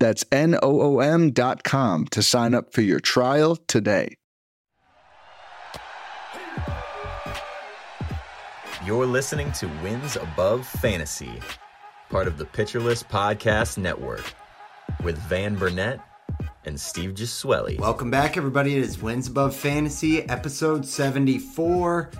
That's Noom.com to sign up for your trial today. You're listening to Wins Above Fantasy, part of the Pitcherless Podcast Network, with Van Burnett and Steve Gesuele. Welcome back, everybody. It is Wins Above Fantasy, episode 74.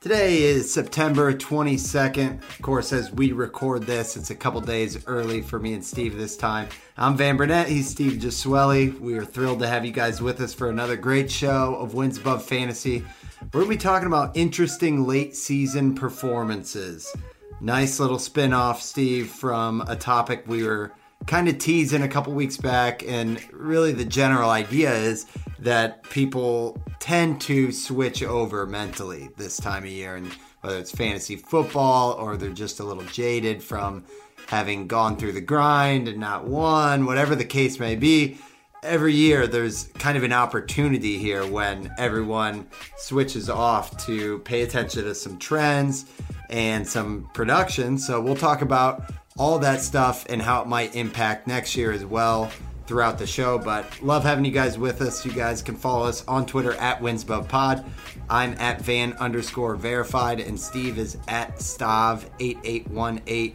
Today is September 22nd. Of course, as we record this, it's a couple days early for me and Steve this time. I'm Van Burnett. He's Steve Gesuele. We are thrilled to have you guys with us for another great show of Wins Above Fantasy. We're going to be talking about interesting late-season performances. Nice little spin-off, Steve, from a topic we were kind of teasing a couple weeks back. And really the general idea is that people tend to switch over mentally this time of year, and whether it's fantasy football or they're just a little jaded from having gone through the grind and not won, whatever the case may be, every year there's kind of an opportunity here when everyone switches off to pay attention to some trends and some production. So we'll talk about all that stuff and how it might impact next year as well throughout the show. But love having you guys with us. You guys can follow us on Twitter at WinsAbovePod. I'm at Van_verified, and Steve is at Stav8818.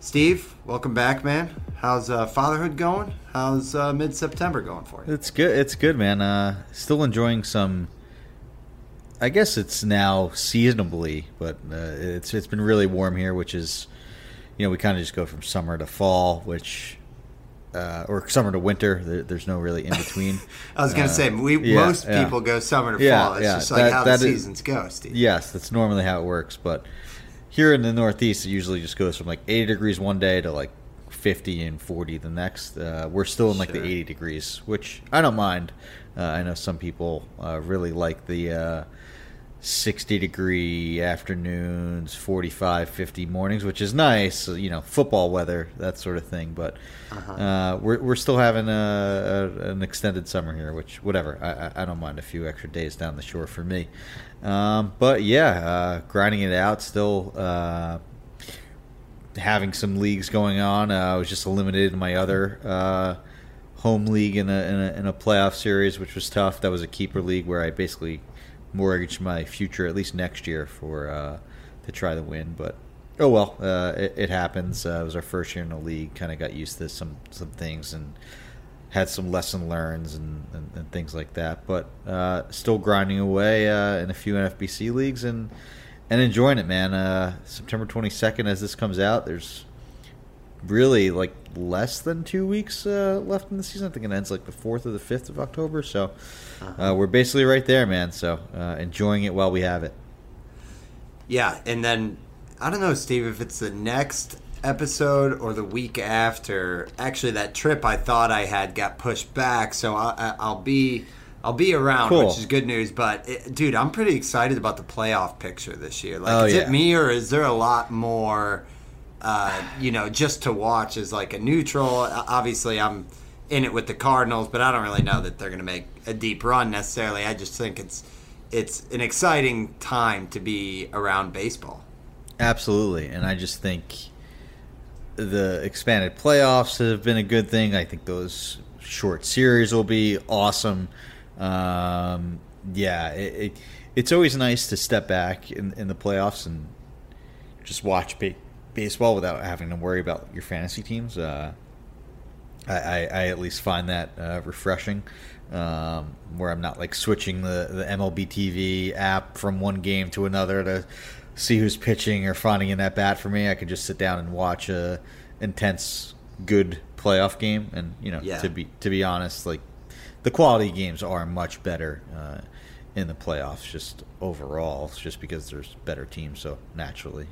Steve, welcome back, man. How's fatherhood going? How's mid-September going for you? It's good, man. Still enjoying some, I guess it's now seasonably, but it's been really warm here, which is, you know, we kind of just go from summer to fall, which or summer to winter. There's no really in between. I was going to say, most people go summer to fall. It's just like how the seasons go, Steve. Yes, that's normally how it works. But here in the Northeast, it usually just goes from like 80 degrees one day to like 50 and 40 the next. We're still in like the 80 degrees, which I don't mind. I know some people really like the 60-degree afternoons, 45, 50 mornings, which is nice, you know, football weather, that sort of thing. But we're still having an extended summer here, which, whatever, I don't mind a few extra days down the shore for me. Grinding it out, still having some leagues going on. I was just eliminated in my other home league in a playoff series, which was tough. That was a keeper league where I basically mortgage my future, at least next year, for to try to win. But oh well, it happens. It was our first year in the league. Kind of got used to some things and had some lesson learns and things like that. But still grinding away in a few NFBC leagues and enjoying it, man. September 22nd, as this comes out, there's really like less than 2 weeks left in the season. I think it ends like the 4th or the 5th of October, so we're basically right there, man. So enjoying it while we have it. Yeah, and then I don't know, Steve, if it's the next episode or the week after. Actually, that trip I thought I had got pushed back, so I'll be around, cool, which is good news. But dude, I'm pretty excited about the playoff picture this year. Like, is it me, or is there a lot more? Just to watch as like a neutral. Obviously, I'm in it with the Cardinals, but I don't really know that they're going to make a deep run necessarily. I just think it's an exciting time to be around baseball. Absolutely, and I just think the expanded playoffs have been a good thing. I think those short series will be awesome. It's always nice to step back in the playoffs and just watch baseball without having to worry about your fantasy teams. I at least find that refreshing, where I'm not like switching the MLB TV app from one game to another to see who's pitching or finding an at-bat for me. I can just sit down and watch a intense, good playoff game. And, to be honest, like the quality games are much better in the playoffs just overall, just because there's better teams, so naturally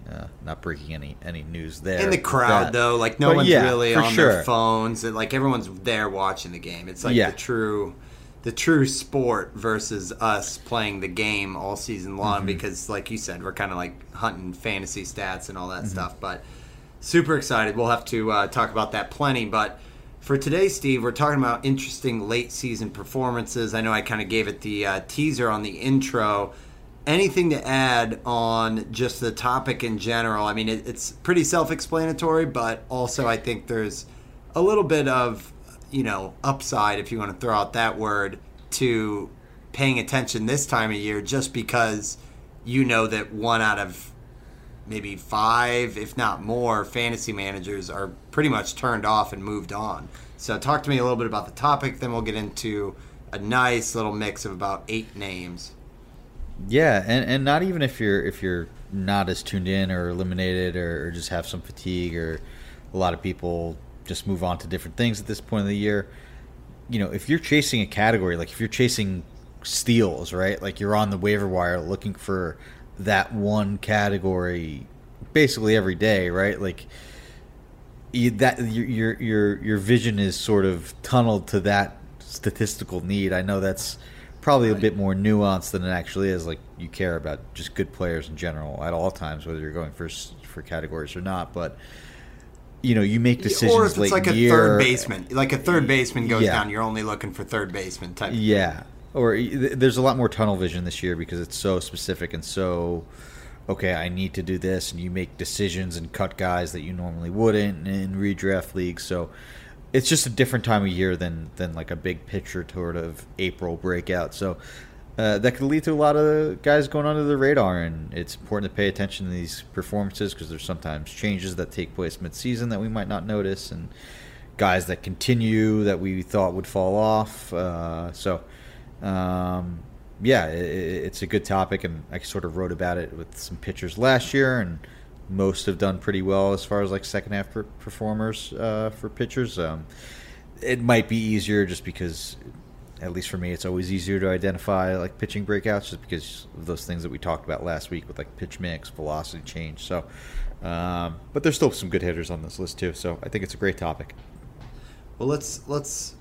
not breaking any news there in the crowd that, though, like no one's really on their phones and like everyone's there watching the game. It's like the true sport versus us playing the game all season long, because like you said, we're kind of like hunting fantasy stats and all that stuff, but super excited. We'll have to talk about that plenty, but for today, Steve, we're talking about interesting late-season performances. I know I kind of gave it the teaser on the intro. Anything to add on just the topic in general? I mean, it's pretty self-explanatory, but also I think there's a little bit of, you know, upside, if you want to throw out that word, to paying attention this time of year, just because you know that one out of maybe five, if not more, fantasy managers are pretty much turned off and moved on. So talk to me a little bit about the topic, then we'll get into a nice little mix of about 8 names. Yeah, and not even if you're not as tuned in or eliminated or just have some fatigue, or a lot of people just move on to different things at this point of the year. You know, if you're chasing a category, like if you're chasing steals, right? Like you're on the waiver wire looking for that one category basically every day, right? Like your vision is sort of tunneled to that statistical need. I know that's probably a bit more nuanced than it actually is. Like you care about just good players in general at all times, whether you're going for categories or not, but you know, you make decisions late. Or if it's like a third baseman, like a third baseman goes down, you're only looking for third baseman type of thing. Or there's a lot more tunnel vision this year because it's so specific and so, okay, I need to do this, and you make decisions and cut guys that you normally wouldn't in redraft leagues. So it's just a different time of year than like a big picture sort of April breakout. So that could lead to a lot of guys going under the radar, and it's important to pay attention to these performances because there's sometimes changes that take place midseason that we might not notice, and guys that continue that we thought would fall off. It's a good topic, and I sort of wrote about it with some pitchers last year, and most have done pretty well as far as like second half performers for pitchers. It might be easier just because, at least for me, it's always easier to identify like pitching breakouts just because of those things that we talked about last week with like pitch mix, velocity change. So, but there's still some good hitters on this list too. So I think it's a great topic. Well, let's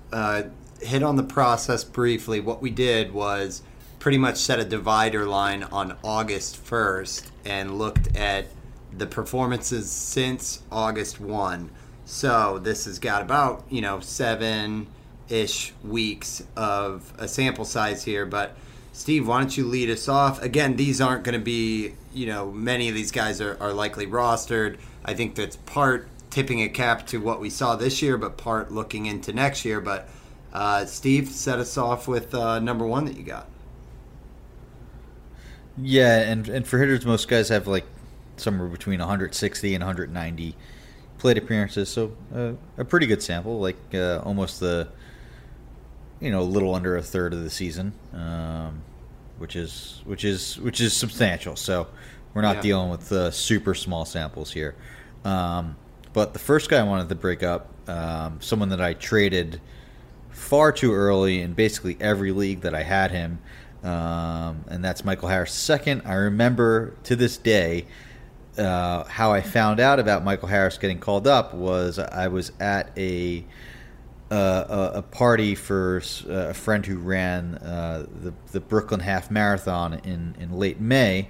hit on the process briefly. What we did was pretty much set a divider line on August 1st and looked at the performances since August 1. So this has got about, 7-ish weeks of a sample size here. But Steve, why don't you lead us off? Again, these aren't going to be, many of these guys are likely rostered. I think that's part tipping a cap to what we saw this year, but part looking into next year. But Steve, set us off with number one that you got. Yeah, and for hitters, most guys have like somewhere between 160 and 190 plate appearances, so a pretty good sample, like almost a little under a third of the season, which is substantial. So we're not dealing with super small samples here. But the first guy I wanted to break up, someone that I traded far too early in basically every league that I had him, and that's Michael Harris II. I remember to this day how I found out about Michael Harris getting called up was I was at a party for a friend who ran the Brooklyn Half Marathon in late May,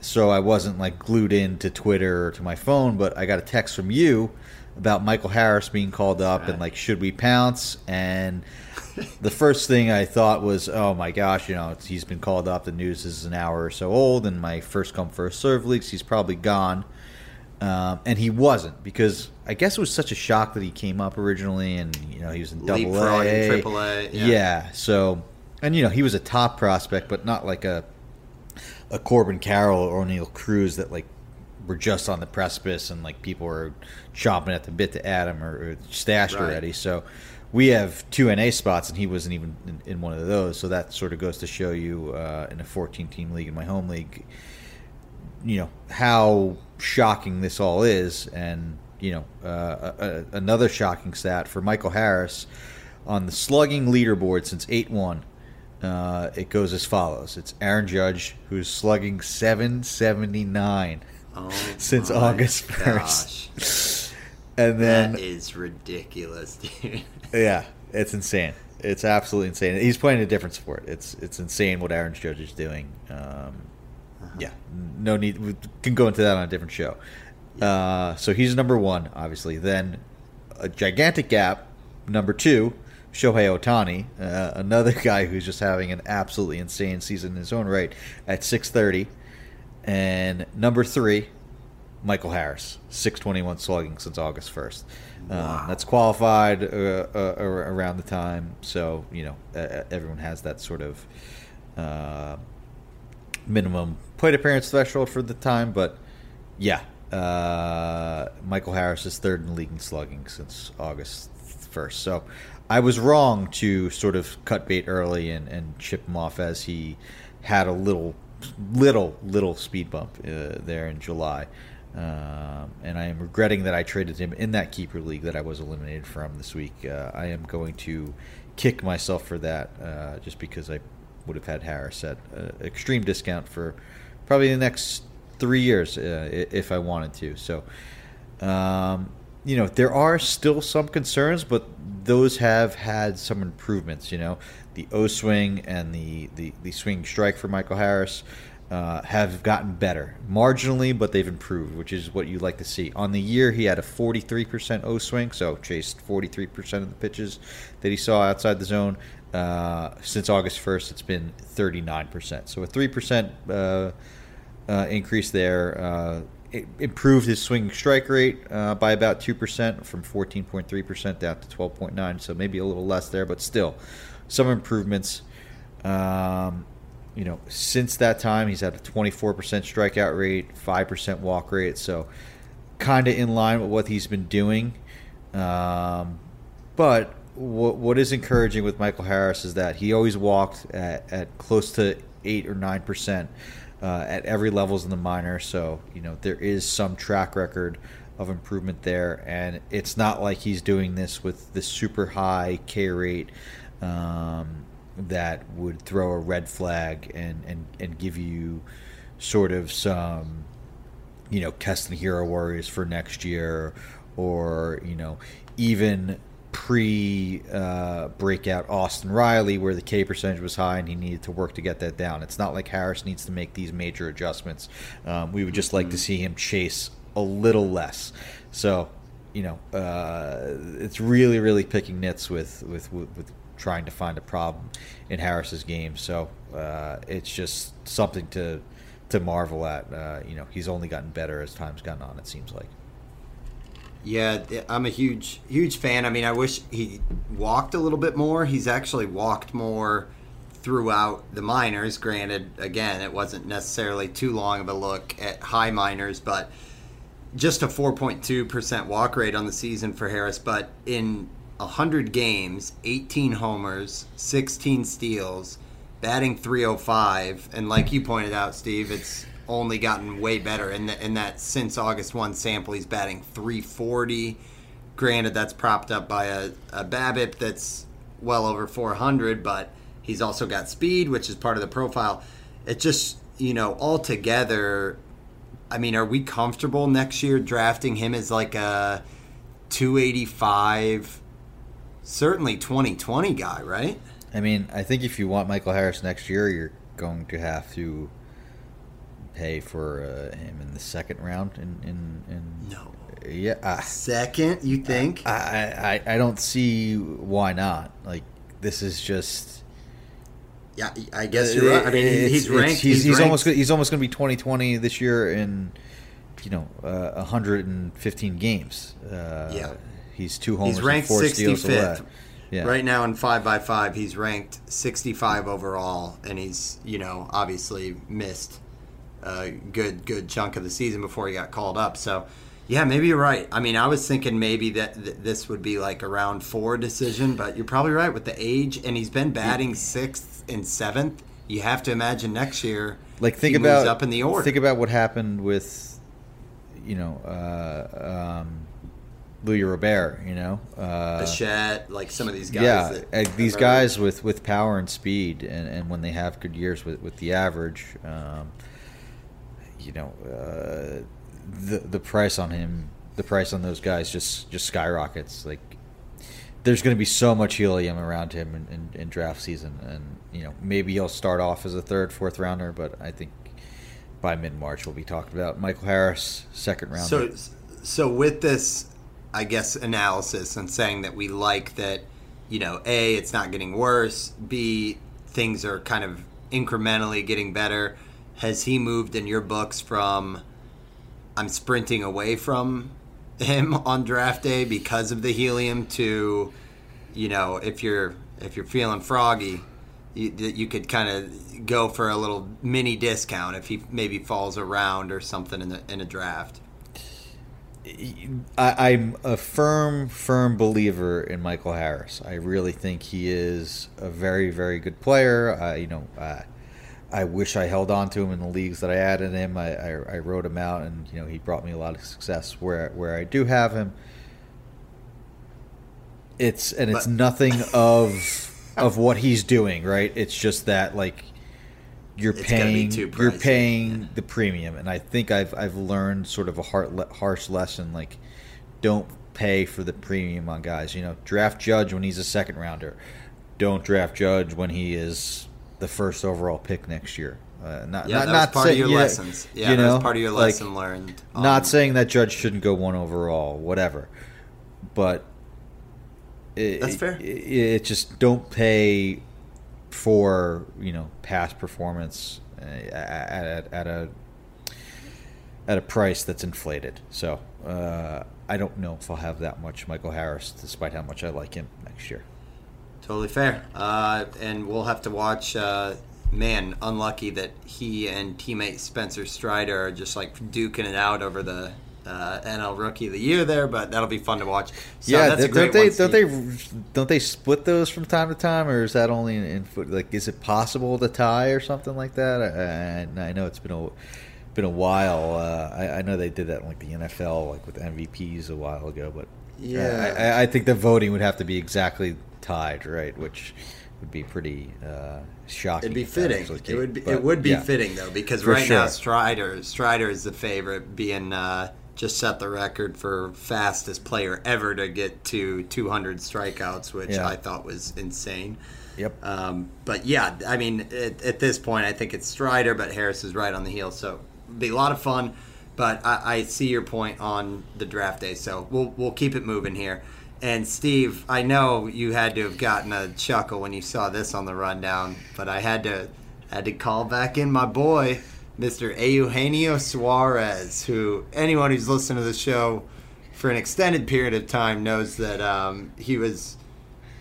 so I wasn't like glued into Twitter or to my phone, but I got a text from you about Michael Harris being called up and like, should we pounce? And the first thing I thought was, oh my gosh, he's been called up. The news is an hour or so old, and my first come first serve leagues, he's probably gone. And he wasn't, because I guess it was such a shock that he came up originally, and he was in Double A, Triple A. Yeah. So, and he was a top prospect, but not like a Corbin Carroll or Neil Cruz that like were just on the precipice and like people were chomping at the bit to add him or stashed already. So we have 2 NA spots, and he wasn't even in one of those. So that sort of goes to show you in a 14-team league in my home league, how shocking this all is. And, another shocking stat for Michael Harris on the slugging leaderboard since 8-1. It goes as follows. It's Aaron Judge, who's slugging .779 since August 1st. And then, that is ridiculous, dude. Yeah, it's insane. It's absolutely insane. He's playing a different sport. It's insane what Aaron Judge is doing. Yeah, no need. We can go into that on a different show. So he's number one, obviously. Then a gigantic gap, number two, Shohei Otani, another guy who's just having an absolutely insane season in his own right at 630. And number three, Michael Harris, 621 slugging since August 1st. Wow. That's qualified around the time. So, you know, everyone has that sort of minimum plate appearance threshold for the time. But, yeah, Michael Harris is third in league in slugging since August 1st. So I was wrong to sort of cut bait early and chip him off as he had a little speed bump there in July. And I am regretting that I traded him in that keeper league that I was eliminated from this week. I am going to kick myself for that just because I would have had Harris at an extreme discount for probably the next 3 years if I wanted to. So, you know, there are still some concerns, but those have had some improvements, you know. The O-swing and the swing strike for Michael Harris have gotten better marginally, but they've improved, which is what you like to see. On the year, he had a 43% O-swing, so chased 43% of the pitches that he saw outside the zone. Since August 1st, it's been 39%. So a 3% increase there. It improved his swing strike rate by about 2% from 14.3% down to 12.9%, so maybe a little less there, but still some improvements. You know, since that time, he's had a 24% strikeout rate, 5% walk rate, so kind of in line with what he's been doing. But what is encouraging with Michael Harris is that he always walked at close to 8 or 9% at every levels in the minor. So, you know, there is some track record of improvement there, and it's not like he's doing this with this super high K rate that would throw a red flag and give you sort of some, you know, Keston Hiura worries for next year, or, you know, even pre-breakout Austin Riley where the K percentage was high and he needed to work to get that down. It's not like Harris needs to make these major adjustments. We would just like to see him chase a little less. So, you know, it's really, really picking nits with trying to find a problem in Harris's game. So it's just something to marvel at. You know, he's only gotten better as time's gone on, it seems like. Yeah, I'm a huge fan. I mean, I wish he walked a little bit more. He's actually walked more throughout the minors. Granted, again, it wasn't necessarily too long of a look at high minors, but just a 4.2% walk rate on the season for Harris. But in 100 games, 18 homers, 16 steals, batting .305, and like you pointed out, Steve, it's only gotten way better in that since August 1 sample. He's batting .340. Granted, that's propped up by a BABIP that's well over 400, but he's also got speed, which is part of the profile. It just, you know, altogether, I mean, are we comfortable next year drafting him as like a 285? Certainly 2020 guy, right? I mean, I think if you want Michael Harris next year, you're going to have to pay for him in the second round. No. Yeah. Second, you think? I don't see why not. Like, this is just... Yeah, I guess you're right. I mean, he's ranked. He's almost going to be 2020 this year in, you know, 115 games. Yeah. He's two homers and four steals. He's ranked 65th. Yeah. Right now in 5x5, he's ranked 65 overall, and he's, you know, obviously missed a good chunk of the season before he got called up. So, yeah, maybe you're right. I mean, I was thinking maybe that this would be like a round four decision, but you're probably right with the age, and he's been batting 6th and 7th. You have to imagine next year he moves up in the order. Think about what happened with, you know, Louis Robert, you know, Bichette, like some of these guys. Yeah, that these guys with power and speed, and when they have good years with the average, you know, the price on him, the price on those guys just skyrockets. Like, there's going to be so much helium around him in draft season, and you know, maybe he'll start off as a third, fourth rounder, but I think by mid-March we'll be talking about Michael Harris, second rounder. So with this, I guess, analysis and saying that we like that, you know, A, it's not getting worse, B, things are kind of incrementally getting better, has he moved in your books from I'm sprinting away from him on draft day because of the helium to, you know, if you're feeling froggy, you could kind of go for a little mini discount if he maybe falls around or something in a draft? I'm a firm believer in Michael Harris. I really think he is a very, very good player. I wish I held on to him in the leagues that I added him. I wrote him out, and you know, he brought me a lot of success where I do have him. It's nothing of what he's doing, right? It's just that, like, you're paying the premium, and I think I've learned sort of a harsh lesson, like, don't pay for the premium on guys. You know, draft Judge when he's a second rounder. Don't draft Judge when he is the first overall pick next year. Not part of your lessons. Yeah, you know, that's part of your lesson learned. Not saying that Judge shouldn't go one overall, whatever, but that's fair. It just don't pay for, you know, past performance at a price that's inflated. So I don't know if I'll have that much Michael Harris, despite how much I like him next year. Totally fair. And we'll have to watch, unlucky that he and teammate Spencer Strider are just like duking it out over the NL Rookie of the Year there, but that'll be fun to watch. So yeah, that's a great one, Steve. Don't they split those from time to time, or is that only in foot? Like, is it possible to tie or something like that? I know it's been a while. I know they did that in like the NFL, like with MVPs a while ago, but yeah, I think the voting would have to be exactly tied, right? Which would be pretty shocking. It'd be fitting. It would be fitting though, because right now Strider is the favorite, being just set the record for fastest player ever to get to 200 strikeouts, which I thought was insane. Yep. But yeah, I mean, at this point, I think it's Strider, but Harris is right on the heel, so it'll be a lot of fun. But I see your point on the draft day, so we'll keep it moving here. And Steve, I know you had to have gotten a chuckle when you saw this on the rundown, but I had to call back in my boy, Mr. Eugenio Suarez, who anyone who's listened to the show for an extended period of time knows that he was.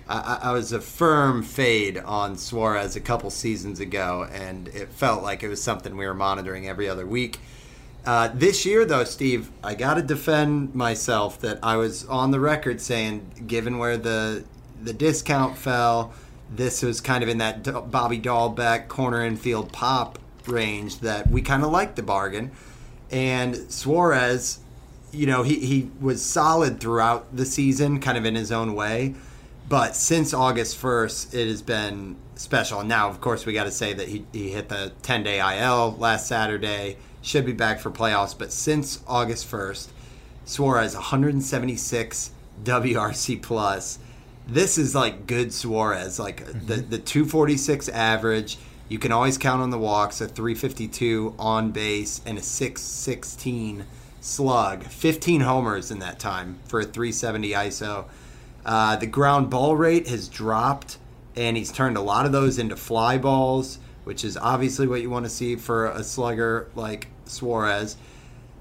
I was a firm fade on Suarez a couple seasons ago, and it felt like it was something we were monitoring every other week. This year, though, Steve, I got to defend myself that I was on the record saying, given where the discount fell, this was kind of in that Bobby Dahlbeck corner infield pop range that we kind of liked the bargain. And Suarez, you know, he was solid throughout the season, kind of in his own way. But since August 1st, it has been special. Now, of course, we got to say that he hit the 10-day IL last Saturday. Should be back for playoffs, but since August 1st, Suarez 176 WRC+. This is like good Suarez, like the 246 average. You can always count on the walks, a 352 on base, and a 616 slug. 15 homers in that time for a 370 ISO. The ground ball rate has dropped, and he's turned a lot of those into fly balls, which is obviously what you want to see for a slugger like Suarez.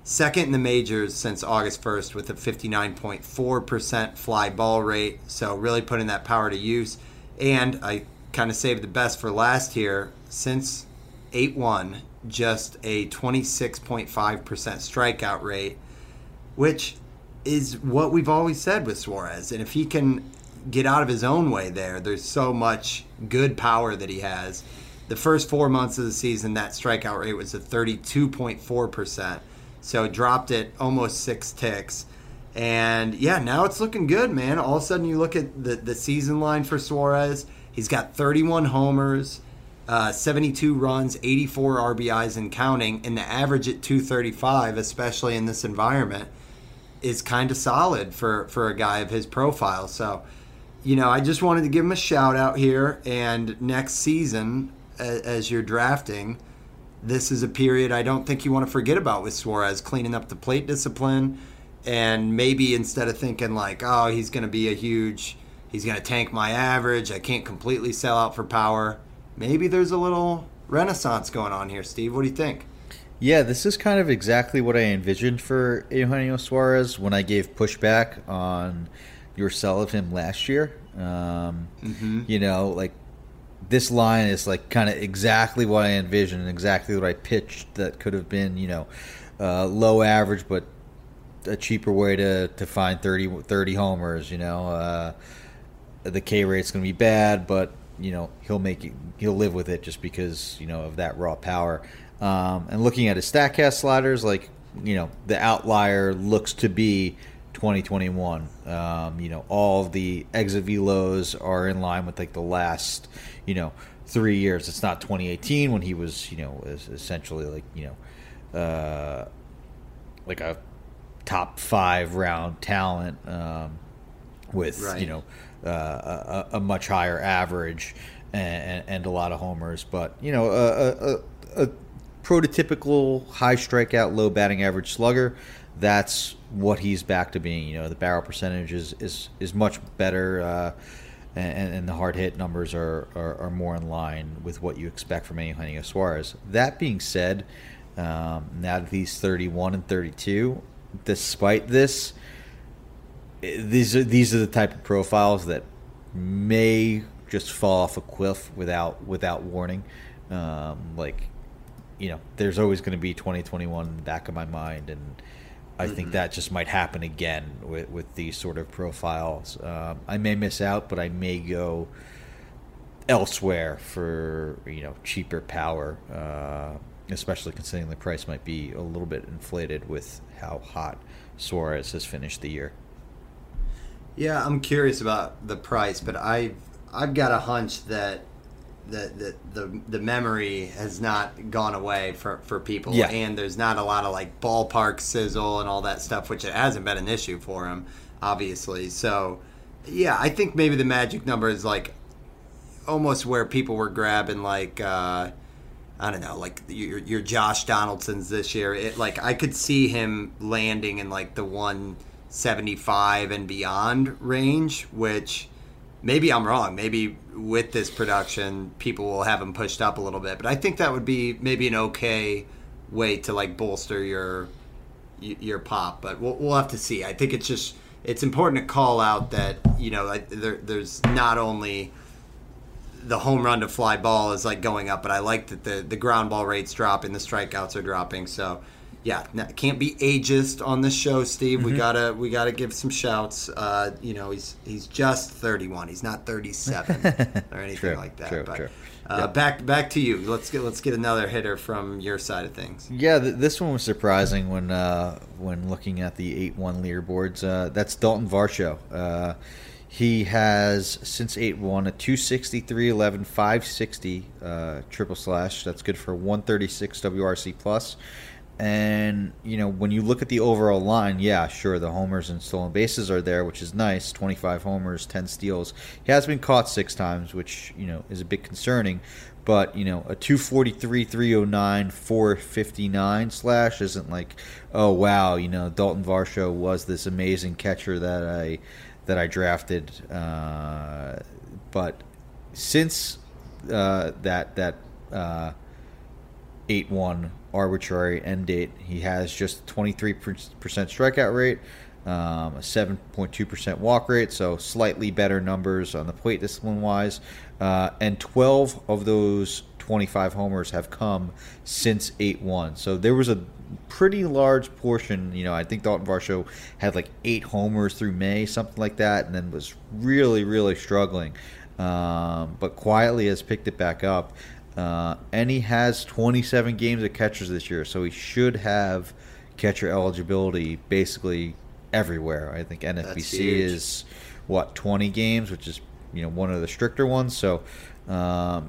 Second in the majors since August 1st with a 59.4% fly ball rate, so really putting that power to use. And I kind of saved the best for last here. Since 8-1, just a 26.5% strikeout rate, which is what we've always said with Suarez. And if he can get out of his own way there's so much good power that he has. The first 4 months of the season, that strikeout rate was a 32.4%, so dropped it almost 6 ticks. And, yeah, now it's looking good, man. All of a sudden you look at the season line for Suarez. He's got 31 homers, 72 runs, 84 RBIs and counting. And the average at 235, especially in this environment, is kind of solid for a guy of his profile. So, you know, I just wanted to give him a shout-out here. And next season, as you're drafting, this is a period I don't think you want to forget about with Suarez, cleaning up the plate discipline. And maybe instead of thinking like, oh, he's going to be he's going to tank my average, I can't completely sell out for power, maybe there's a little renaissance going on here, Steve. What do you think? Yeah, this is kind of exactly what I envisioned for Eugenio Suarez when I gave pushback on your sell of him last year. You know, like, this line is like kind of exactly what I envisioned, exactly what I pitched that could have been, you know, low average, but a cheaper way to find 30 homers, you know. The K rate's going to be bad, but, you know, he'll live with it just because, you know, of that raw power. And looking at his StatCast sliders, like, you know, the outlier looks to be 2021. You know, all the exit velos are in line with, like, the last, you know, 3 years. It's not 2018 when he was, you know, essentially, like, you know, like a top 5 round talent with, right, you know, a much higher average and a lot of homers. But, you know, a prototypical high strikeout, low batting average slugger, that's what he's back to being. You know, the barrel percentage is much better, and the hard hit numbers are more in line with what you expect from Eugenio Suarez. That being said, now that he's 31 and 32, despite this, these are the type of profiles that may just fall off a cliff without warning. Like, you know, there's always going to be 2021 in the back of my mind, and I think that just might happen again with these sort of profiles. I may miss out, but I may go elsewhere for, you know, cheaper power, especially considering the price might be a little bit inflated with how hot Suarez has finished the year. Yeah, I'm curious about the price, but I've got a hunch that the memory has not gone away for people, and there's not a lot of, like, ballpark sizzle and all that stuff, which it hasn't been an issue for him, obviously. So, yeah, I think maybe the magic number is, like, almost where people were grabbing, like, I don't know, like your Josh Donaldson's this year. It, like, I could see him landing in, like, the 175 and beyond range, which maybe I'm wrong. Maybe with this production, people will have him pushed up a little bit. But I think that would be maybe an okay way to, like, bolster your pop. But we'll have to see. I think it's important to call out that, you know, like, there's not only the home run to fly ball is, like, going up, but I like that the ground ball rate's dropping, the strikeouts are dropping. So, yeah, can't be ageist on this show, Steve. We gotta give some shouts. You know, he's just 31. He's not 37 or anything like that. True. Back to you. Let's get another hitter from your side of things. Yeah, this one was surprising when looking at the 8-1 leaderboards. That's Daulton Varsho. He has, since 8-1, a 263.11, 560 triple slash. That's good for 136 WRC+. And, you know, when you look at the overall line, yeah, sure, the homers and stolen bases are there, which is nice. 25 homers, 10 steals. He has been caught 6 times, which, you know, is a bit concerning. But, you know, a 243, 309, 459 slash isn't like, oh, wow, you know, Daulton Varsho was this amazing catcher that I drafted, but since that 8-1 arbitrary end date, he has just 23% strikeout rate, a 7.2% walk rate, so slightly better numbers on the plate discipline wise, and 12 of those 25 homers have come since 8-1. So there was a pretty large portion, you know, I think Daulton Varsho had like 8 homers through May, something like that, and then was really, really struggling. But quietly has picked it back up. And he has 27 games of catchers this year, so he should have catcher eligibility basically everywhere. I think NFBC is, what, 20 games, which is, you know, one of the stricter ones. So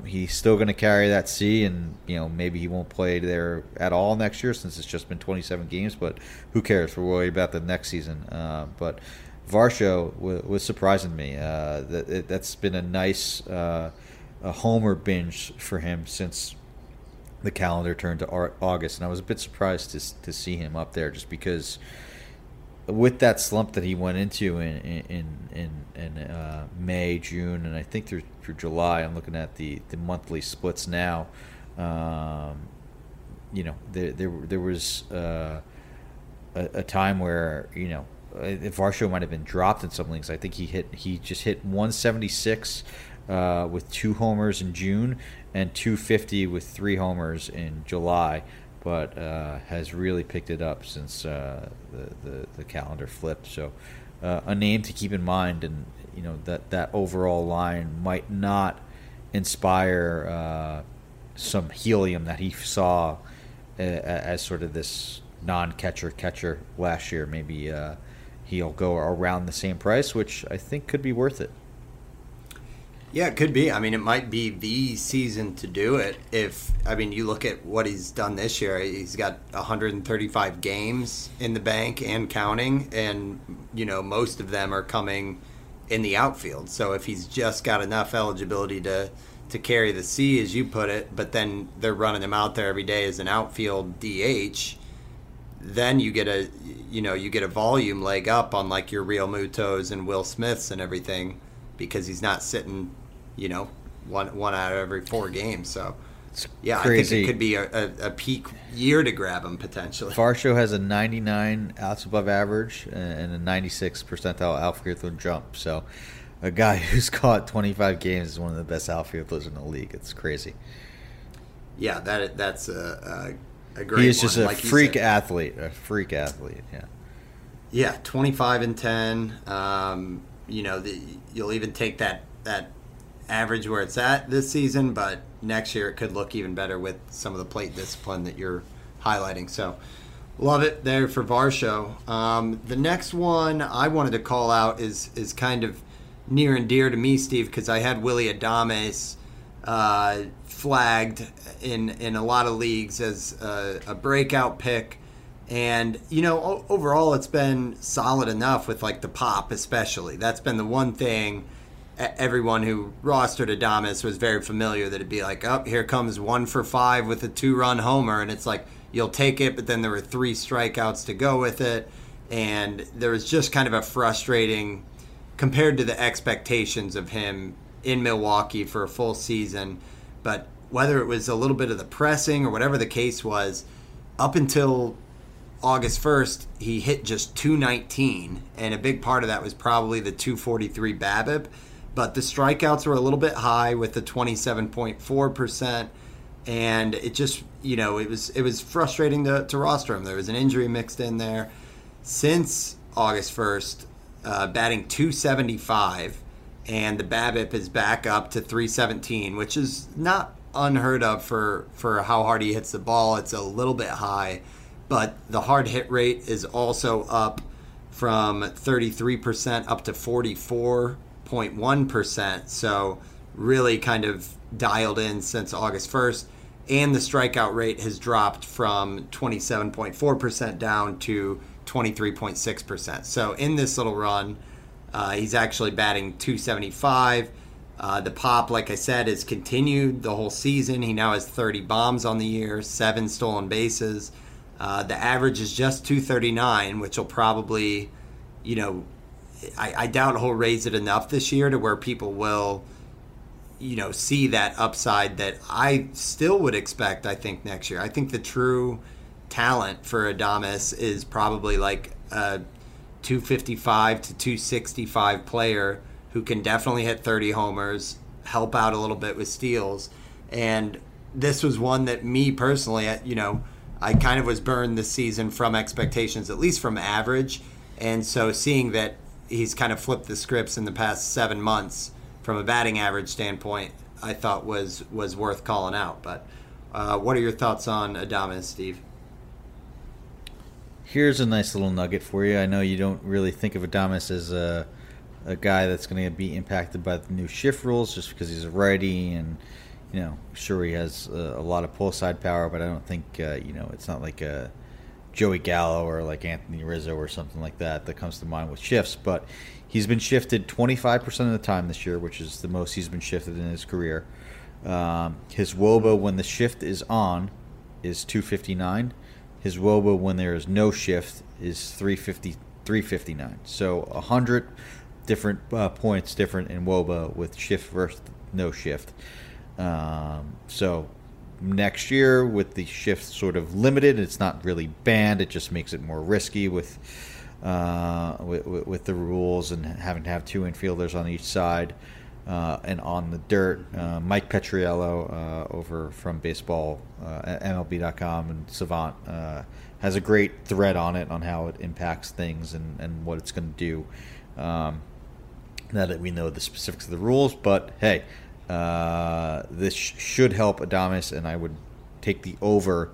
he's still going to carry that C, and, you know, maybe he won't play there at all next year since it's just been 27 games. But who cares? We're worried about the next season. But Varsho was surprising me. That's been a nice a homer binge for him since the calendar turned to August, and I was a bit surprised to see him up there just because with that slump that he went into in May, June, and I think through July. I'm looking at the monthly splits now. You know, there was a time where, you know, Varsho might have been dropped in some leagues. I think he just hit 176 with 2 homers in June and 250 with 3 homers in July, but has really picked it up since the calendar flipped. So a name to keep in mind, and you know that overall line might not inspire some helium that he saw as sort of this non-catcher last year. Maybe he'll go around the same price, which I think could be worth it. Yeah, it could be. I mean, it might be the season to do it. If, I mean, you look at what he's done this year, he's got 135 games in the bank and counting, and, you know, most of them are coming in the outfield. So if he's just got enough eligibility to carry the C, as you put it, but then they're running him out there every day as an outfield DH, then you get a volume leg up on like your Real Mutos and Will Smiths and everything, because he's not sitting, you know, one out of every 4 games. So, yeah, crazy. I think it could be a peak year to grab him, potentially. Varsho has a 99 outs above average and a 96 percentile outfielder jump. So a guy who's caught 25 games is one of the best outfielders in the league. It's crazy. Yeah, that's a great one. He is just a freak athlete, yeah. Yeah, 25 and 10, you know, you'll even take that average where it's at this season, but next year it could look even better with some of the plate discipline that you're highlighting. So love it there for Varsho. The next one I wanted to call out is kind of near and dear to me, Steve, because I had Willy Adames flagged in a lot of leagues as a breakout pick. And, you know, overall it's been solid enough with, like, the pop especially. That's been the one thing everyone who rostered Adames was very familiar, that it'd be like, oh, here comes 1 for 5 with a 2-run homer. And it's like, you'll take it, but then there were 3 strikeouts to go with it. And there was just kind of a frustrating, compared to the expectations of him in Milwaukee for a full season. But whether it was a little bit of the pressing or whatever the case was, up until August 1st, he hit just 219, and a big part of that was probably the 243 BABIP, but the strikeouts were a little bit high with the 27.4%, and it just, you know, it was frustrating to roster him. There was an injury mixed in there. Since August 1st, batting 275, and the BABIP is back up to 317, which is not unheard of for how hard he hits the ball. It's a little bit high, but the hard hit rate is also up from 33% up to 44.1%. So really kind of dialed in since August 1st. And the strikeout rate has dropped from 27.4% down to 23.6%. So in this little run, he's actually batting 275. The pop, like I said, has continued the whole season. He now has 30 bombs on the year, 7 stolen bases. The average is just 239, which will probably, you know, I doubt he'll raise it enough this year to where people will, you know, see that upside that I still would expect, I think, next year. I think the true talent for Adames is probably like a 255 to 265 player who can definitely hit 30 homers, help out a little bit with steals. And this was one that me personally, you know, I kind of was burned this season from expectations, at least from average. And so seeing that he's kind of flipped the scripts in the past 7 months from a batting average standpoint, I thought was worth calling out. But what are your thoughts on Adames, Steve? here's a nice little nugget for you. I know you don't really think of Adames as a guy that's going to be impacted by the new shift rules just because he's a righty and, you know, sure he has a lot of pull side power, but I don't think, you know, it's not like a Joey Gallo or like Anthony Rizzo or something like that that comes to mind with shifts. But he's been shifted 25% of the time this year, which is the most he's been shifted in his career. His WOBA when the shift is on is 259. His WOBA when there is no shift is 359. So 100 different points different in WOBA with shift versus no shift. So next year with the shift sort of limited, it's not really banned. It just makes it more risky with the rules and having to have two infielders on each side. And on the dirt, Mike Petriello over from baseball, MLB.com and Savant has a great thread on it, on how it impacts things and what it's going to do now that we know the specifics of the rules. But, hey, this should help Adames, and I would take the over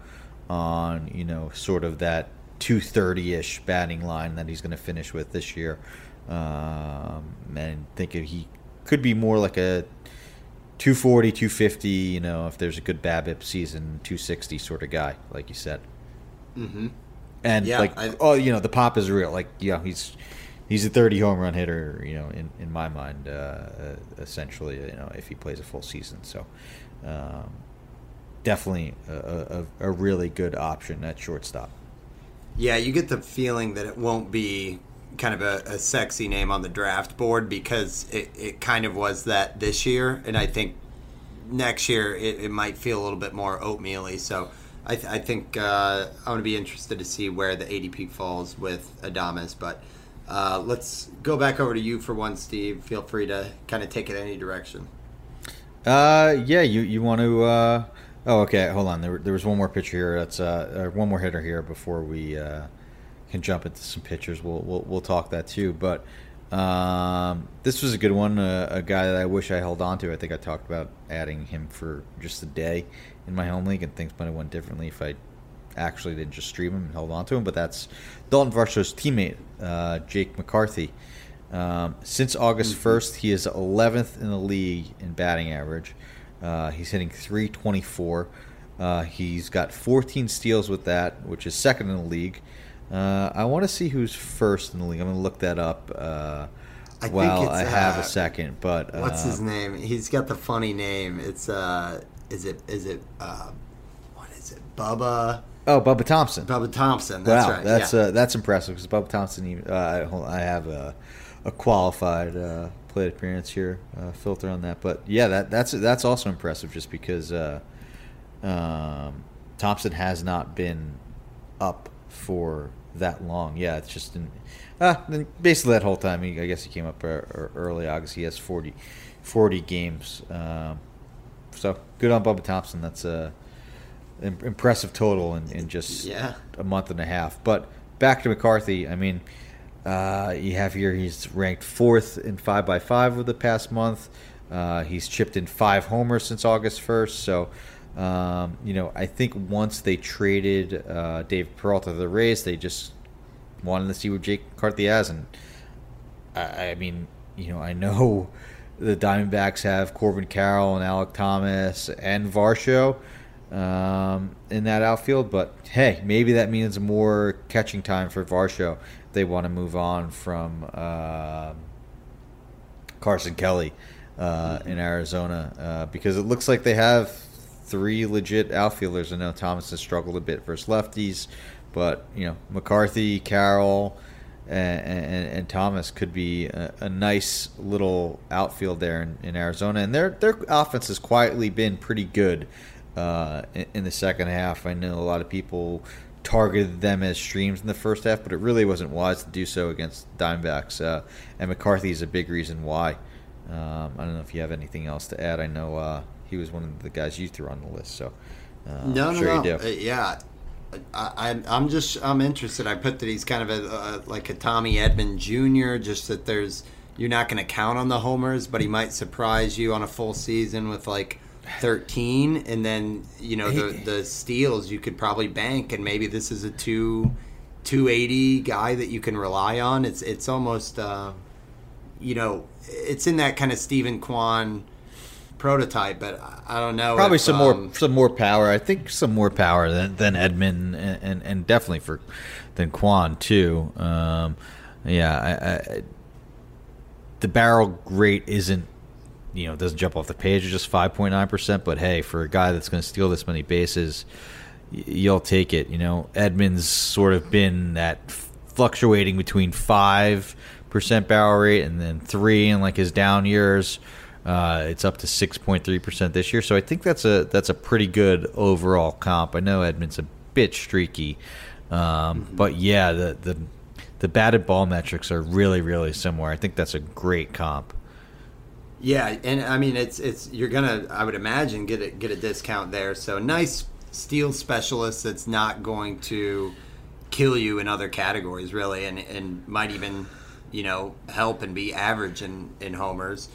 on, you know, sort of that 230-ish batting line that he's going to finish with this year. And think if he could be more like a 240, 250, you know, if there's a good BABIP season, 260 sort of guy, like you said. Mm-hmm. And, yeah, like, oh, you know, the pop is real. Like, yeah, he's a 30 home run hitter, you know, in my mind, essentially, you know, if he plays a full season. So definitely a really good option at shortstop. Yeah, you get the feeling that it won't be kind of a sexy name on the draft board because it kind of was that this year, and I think next year it might feel a little bit more oatmeal-y. So I think I'm going to be interested to see where the ADP falls with Adames. But let's go back over to you for one, Steve. Feel free to kind of take it any direction. Yeah, you want to oh, okay, hold on. There was one more pitcher here. That's one more hitter here before we can jump into some pitchers. We'll talk that too. But this was a good one. A guy that I wish I held on to. I think I talked about adding him for just a day in my home league, and things might have went differently if I actually didn't just stream him and held on to him. But that's Daulton Varsho's teammate, Jake McCarthy. Since August 1st, he is 11th in the league in batting average. He's hitting .324. He's got 14 steals with that, which is second in the league. I want to see who's first in the league. I'm going to look that up I have a second. But what's his name? He's got the funny name. It's what is it? Bubba. Oh, Bubba Thompson. Bubba Thompson. That's wow, right. That's impressive because Bubba Thompson. Even, I have a qualified plate appearance here filter on that. But yeah, that's also impressive just because Thompson has not been up for that long. Yeah, it's just basically that whole time. I guess he came up early August. He has 40 games. So good on Bubba Thompson. That's an impressive total in just a month and a half. But back to McCarthy. I mean, you have here he's ranked 4th in 5x5 over the past month. He's chipped in 5 homers since August 1st. So you know, I think once they traded Dave Peralta to the Rays, they just wanted to see what Jake McCarthy has. And, I mean, you know, I know the Diamondbacks have Corbin Carroll and Alek Thomas and Varsho in that outfield. But, hey, maybe that means more catching time for Varsho. They want to move on from Carson Kelly in Arizona because it looks like they have 3 legit outfielders. I know Thomas has struggled a bit versus lefties, but you know McCarthy, Carroll, and Thomas could be a nice little outfield there in Arizona. And their offense has quietly been pretty good in the second half. I know a lot of people targeted them as streams in the first half, but it really wasn't wise to do so against Diamondbacks. And McCarthy is a big reason why. I don't know if you have anything else to add. I know. He was one of the guys you threw on the list, so no. You do. Yeah, I'm interested. I put that he's kind of like a Tommy Edman Jr. Just that you're not going to count on the homers, but he might surprise you on a full season with like 13, and then you know the steals you could probably bank, and maybe this is a two 280 guy that you can rely on. It's almost, you know, it's in that kind of Steven Kwan prototype, but I don't know. Probably if, some more power. I think some more power than Edman and definitely than Kwan too. Yeah, the barrel rate isn't, you know, it doesn't jump off the page. It's just 5.9%. But hey, for a guy that's going to steal this many bases, you'll take it. You know, Edman's sort of been that fluctuating between 5% barrel rate and then 3%, and like his down years, it's up to 6.3% this year. So I think that's a pretty good overall comp. I know Edman's a bit streaky, but yeah, the batted ball metrics are really, really similar. I think that's a great comp. Yeah, and I mean it's you're gonna, I would imagine, get a discount there. So nice steal specialist that's not going to kill you in other categories really, and might even, you know, help and be average in homers.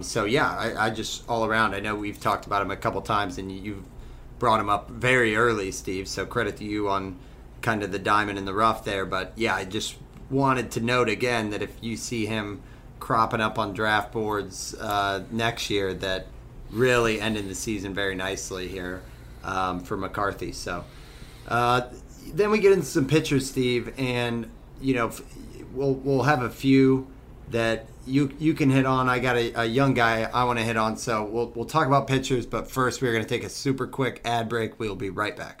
So yeah, I just all around. I know we've talked about him a couple times, and you've brought him up very early, Steve. So credit to you on kind of the diamond in the rough there. But yeah, I just wanted to note again that if you see him cropping up on draft boards next year, that really ended the season very nicely here for McCarthy. So then we get into some pitchers, Steve, and you know we'll have a few that you can hit on. I got a young guy I want to hit on, so we'll talk about pitchers. But first, we're going to take a super quick ad break. We'll be right back.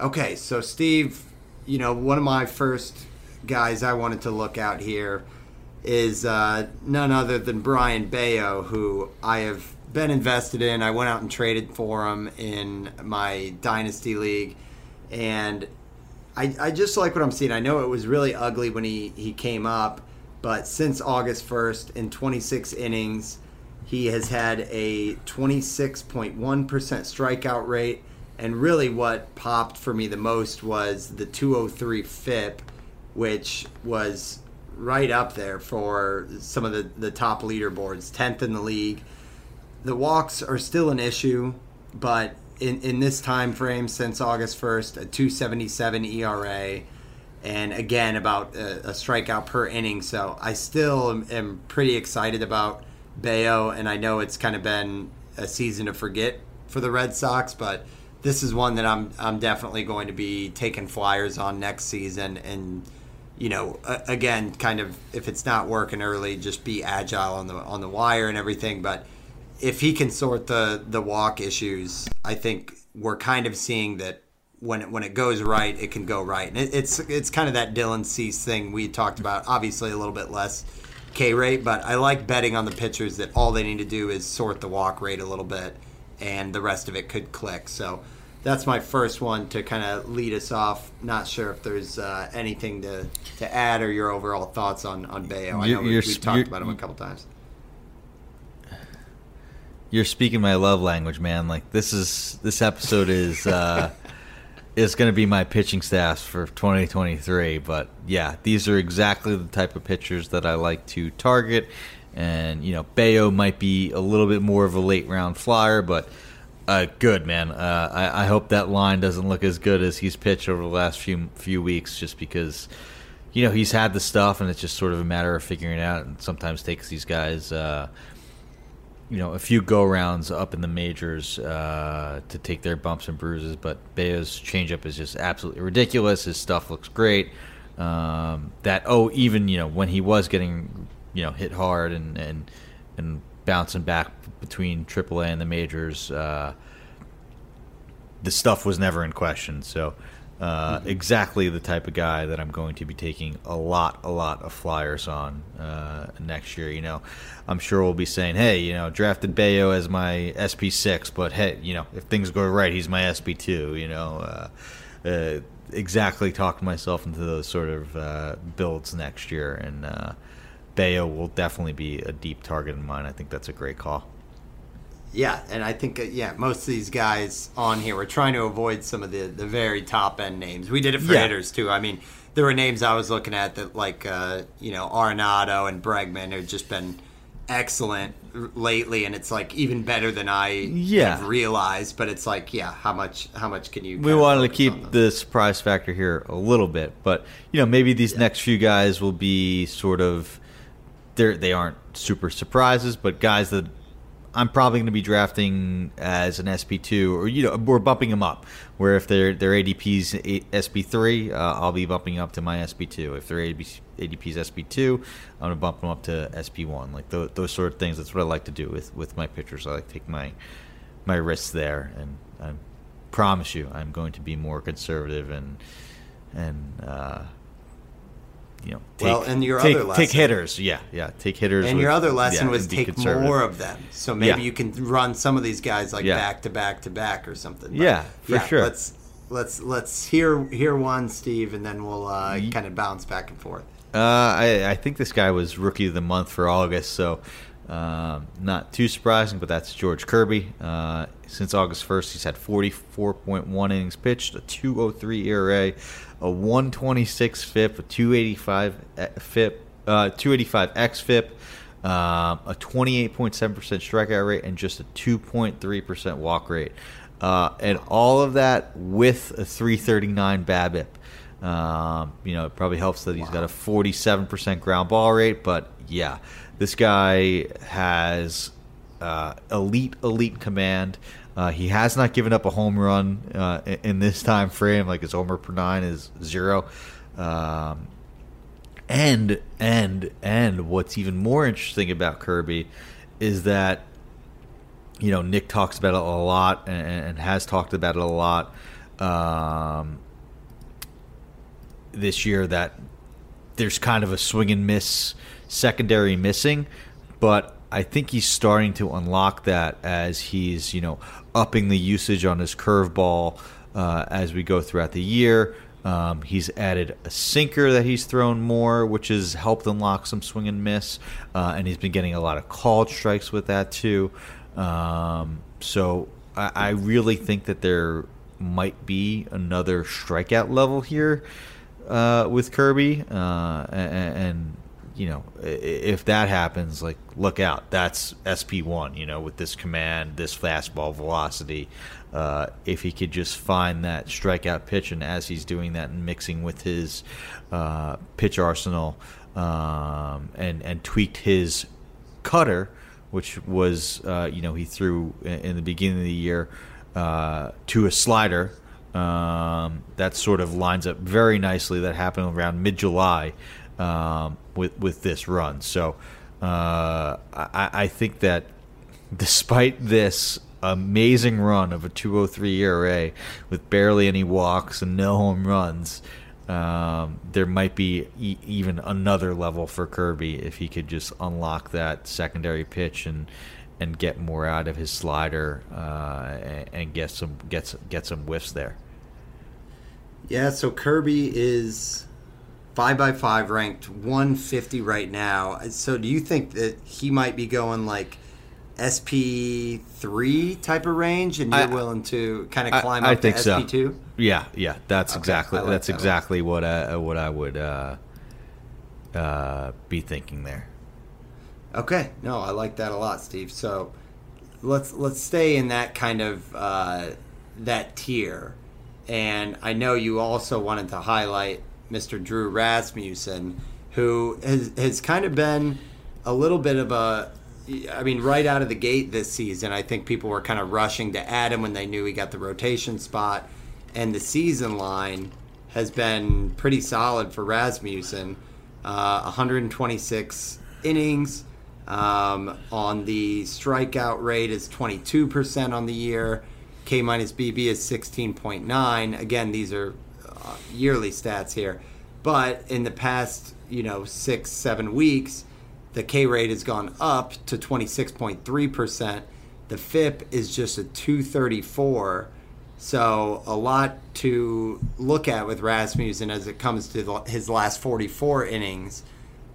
Okay, so Steve, you know, one of my first guys I wanted to look out here is none other than Brayan Bello, who I have been invested in. I went out and traded for him in my Dynasty League, and I just like what I'm seeing. I know it was really ugly when he came up, but since August 1st, in 26 innings, he has had a 26.1% strikeout rate. And really what popped for me the most was the 203 FIP, which was right up there for some of the top leaderboards, 10th in the league. The walks are still an issue, but in this time frame since August 1st, a 277 ERA, and again about a strikeout per inning. So I still am pretty excited about Bello, and I know it's kind of been a season to forget for the Red Sox, but this is one that I'm definitely going to be taking flyers on next season, and you know, again, kind of if it's not working early, just be agile on the wire and everything. But if he can sort the walk issues, I think we're kind of seeing that when it goes right, it can go right, and it's kind of that Dylan Cease thing we talked about. Obviously, a little bit less K rate, but I like betting on the pitchers that all they need to do is sort the walk rate a little bit, and the rest of it could click. So that's my first one to kind of lead us off. Not sure if there's anything to add or your overall thoughts on Bello. I know we've talked about him a couple times. You're speaking my love language, man. Like this episode is is going to be my pitching staff for 2023. But yeah, these are exactly the type of pitchers that I like to target. And, you know, Bello might be a little bit more of a late-round flyer, but good, man. I hope that line doesn't look as good as he's pitched over the last few weeks, just because, you know, he's had the stuff, and it's just sort of a matter of figuring it out, and sometimes takes these guys you know, a few go-rounds up in the majors to take their bumps and bruises, but Bello's changeup is just absolutely ridiculous. His stuff looks great. Even, you know, when he was getting, you know, hit hard and bouncing back between AAA and the majors, the stuff was never in question. So exactly the type of guy that I'm going to be taking a lot of flyers on next year. You know, I'm sure we'll be saying, hey, you know, drafted Bello as my SP6, but hey, you know, if things go right, he's my SP2, you know. Exactly talked myself into those sort of builds next year, and Bello will definitely be a deep target in mine. I think that's a great call. Yeah, and I think, most of these guys on here, we're trying to avoid some of the very top-end names. We did it for hitters, too. I mean, there were names I was looking at that, like, Arenado and Bregman have just been excellent lately, and it's, like, even better than I have realized. But it's like, how much can you... We wanted to keep the surprise factor here a little bit. But, you know, maybe these next few guys will be sort of... They aren't super surprises, but guys that... I'm probably going to be drafting as an SP2, or we're bumping them up. Where if their ADP's SP3, I'll be bumping up to my SP2. If their ADP's SP2, I'm going to bump them up to SP1. Like those sort of things. That's what I like to do with my pitchers. I like to take my risks there, and I promise you, I'm going to be more conservative take more of them, so maybe you can run some of these guys like back to back to back or something, but sure, let's hear one, Steve, and then we'll kind of bounce back and forth. I think this guy was rookie of the month for August, so not too surprising, but that's George Kirby. Since August 1st, he's had 44.1 innings pitched, a 2.03 ERA, a 126 FIP, a 285 xFIP, a 28.7% strikeout rate, and just a 2.3% walk rate. And all of that with a 339 BABIP. It probably helps that he's got a 47% ground ball rate, but yeah, this guy has elite command. He has not given up a home run in this time frame. Like his homer per nine is zero. And what's even more interesting about Kirby is that, you know, Nick talks about it a lot and has talked about it a lot this year, that there's kind of a swing and miss secondary missing, but I think he's starting to unlock that as he's, upping the usage on his curveball as we go throughout the year. He's added a sinker that he's thrown more, which has helped unlock some swing and miss, and he's been getting a lot of called strikes with that too. So I really think that there might be another strikeout level here with Kirby, and if that happens, like, look out. That's SP1, with this command, this fastball velocity. If he could just find that strikeout pitch, and as he's doing that and mixing with his pitch arsenal and tweaked his cutter, which was, he threw in the beginning of the year to a slider, that sort of lines up very nicely. That happened around mid-July. With this run. So I think that despite this amazing run of a 2.03 ERA with barely any walks and no home runs, there might be even another level for Kirby if he could just unlock that secondary pitch and get more out of his slider and get some whiffs there. Yeah, so Kirby is 5x5 ranked 150 right now. So do you think that he might be going like SP3 type of range, and you're willing to kind of climb up to SP2? So. Yeah, that's okay. Exactly what I would be thinking there. Okay, no, I like that a lot, Steve. So let's stay in that kind of that tier, and I know you also wanted to highlight Mr. Drew Rasmussen, who has kind of been a little bit of a I mean, right out of the gate this season, I think people were kind of rushing to add him when they knew he got the rotation spot. And the season line has been pretty solid for Rasmussen. 126 innings. On the strikeout rate is 22% on the year. K minus BB is 16.9. Again, these are yearly stats here. But in the past, 6-7 weeks, the K rate has gone up to 26.3%. The FIP is just a 234. So a lot to look at with Rasmussen as it comes to his last 44 innings.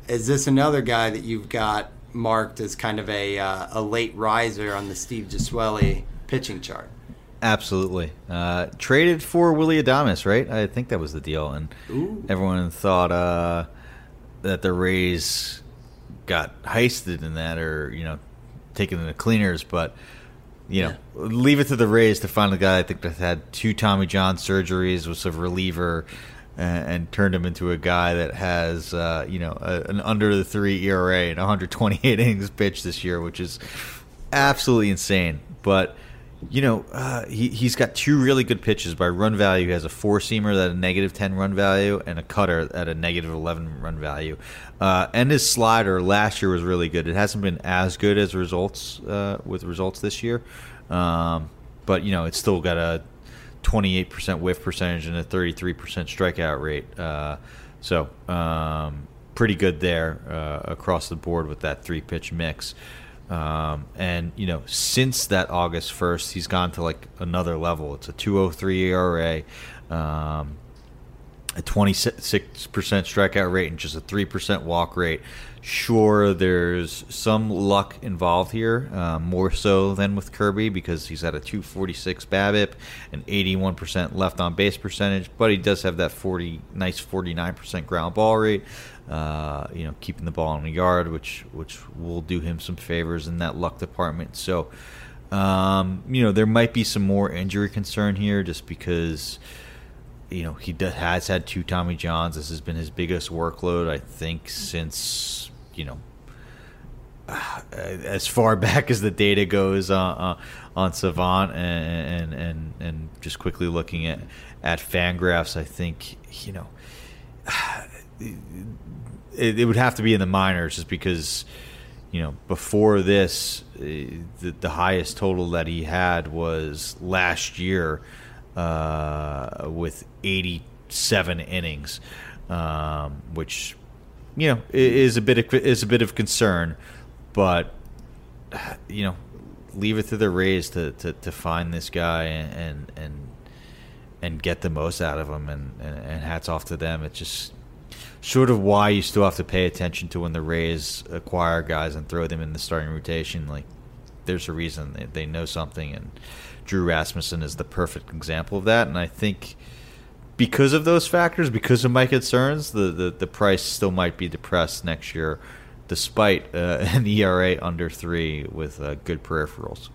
Is this another guy that you've got marked as kind of a late riser on the Steve Gesuele pitching chart? Absolutely. Traded for Willy Adames, right? I think that was the deal. And everyone thought that the Rays got heisted in that or, taken in the cleaners. But, leave it to the Rays to find a guy I think that had 2 Tommy John surgeries, was a reliever, and turned him into a guy that has, an under the 3 ERA and 128 innings pitched this year, which is absolutely insane. But he's got 2 really good pitches by run value. He has a 4-seamer at a negative 10 run value and a cutter at a negative 11 run value. And his slider last year was really good. It hasn't been as good as results this year. But, it's still got a 28% whiff percentage and a 33% strikeout rate. Pretty good there across the board with that 3-pitch mix. Since that August 1st, he's gone to like another level. It's a 2.03 ERA, a 26% strikeout rate, and just a 3% walk rate. Sure, there's some luck involved here, more so than with Kirby because he's had a 246 BABIP and 81% left on base percentage, but he does have that 49% ground ball rate. Keeping the ball in the yard, which will do him some favors in that luck department. So, there might be some more injury concern here just because, he has had 2 Tommy Johns. This has been his biggest workload, I think, since, as far back as the data goes on Savant and just quickly looking at Fangraphs, I think, it would have to be in the minors just because, before this, the highest total that he had was last year with 87 innings, which, is a bit of concern. But, leave it to the Rays to find this guy and get the most out of him. And hats off to them. It's just sort of why you still have to pay attention to when the Rays acquire guys and throw them in the starting rotation. Like, there's a reason they know something, and Drew Rasmussen is the perfect example of that. And I think because of those factors, because of my concerns, the price still might be depressed next year, despite an ERA under 3 with good peripherals.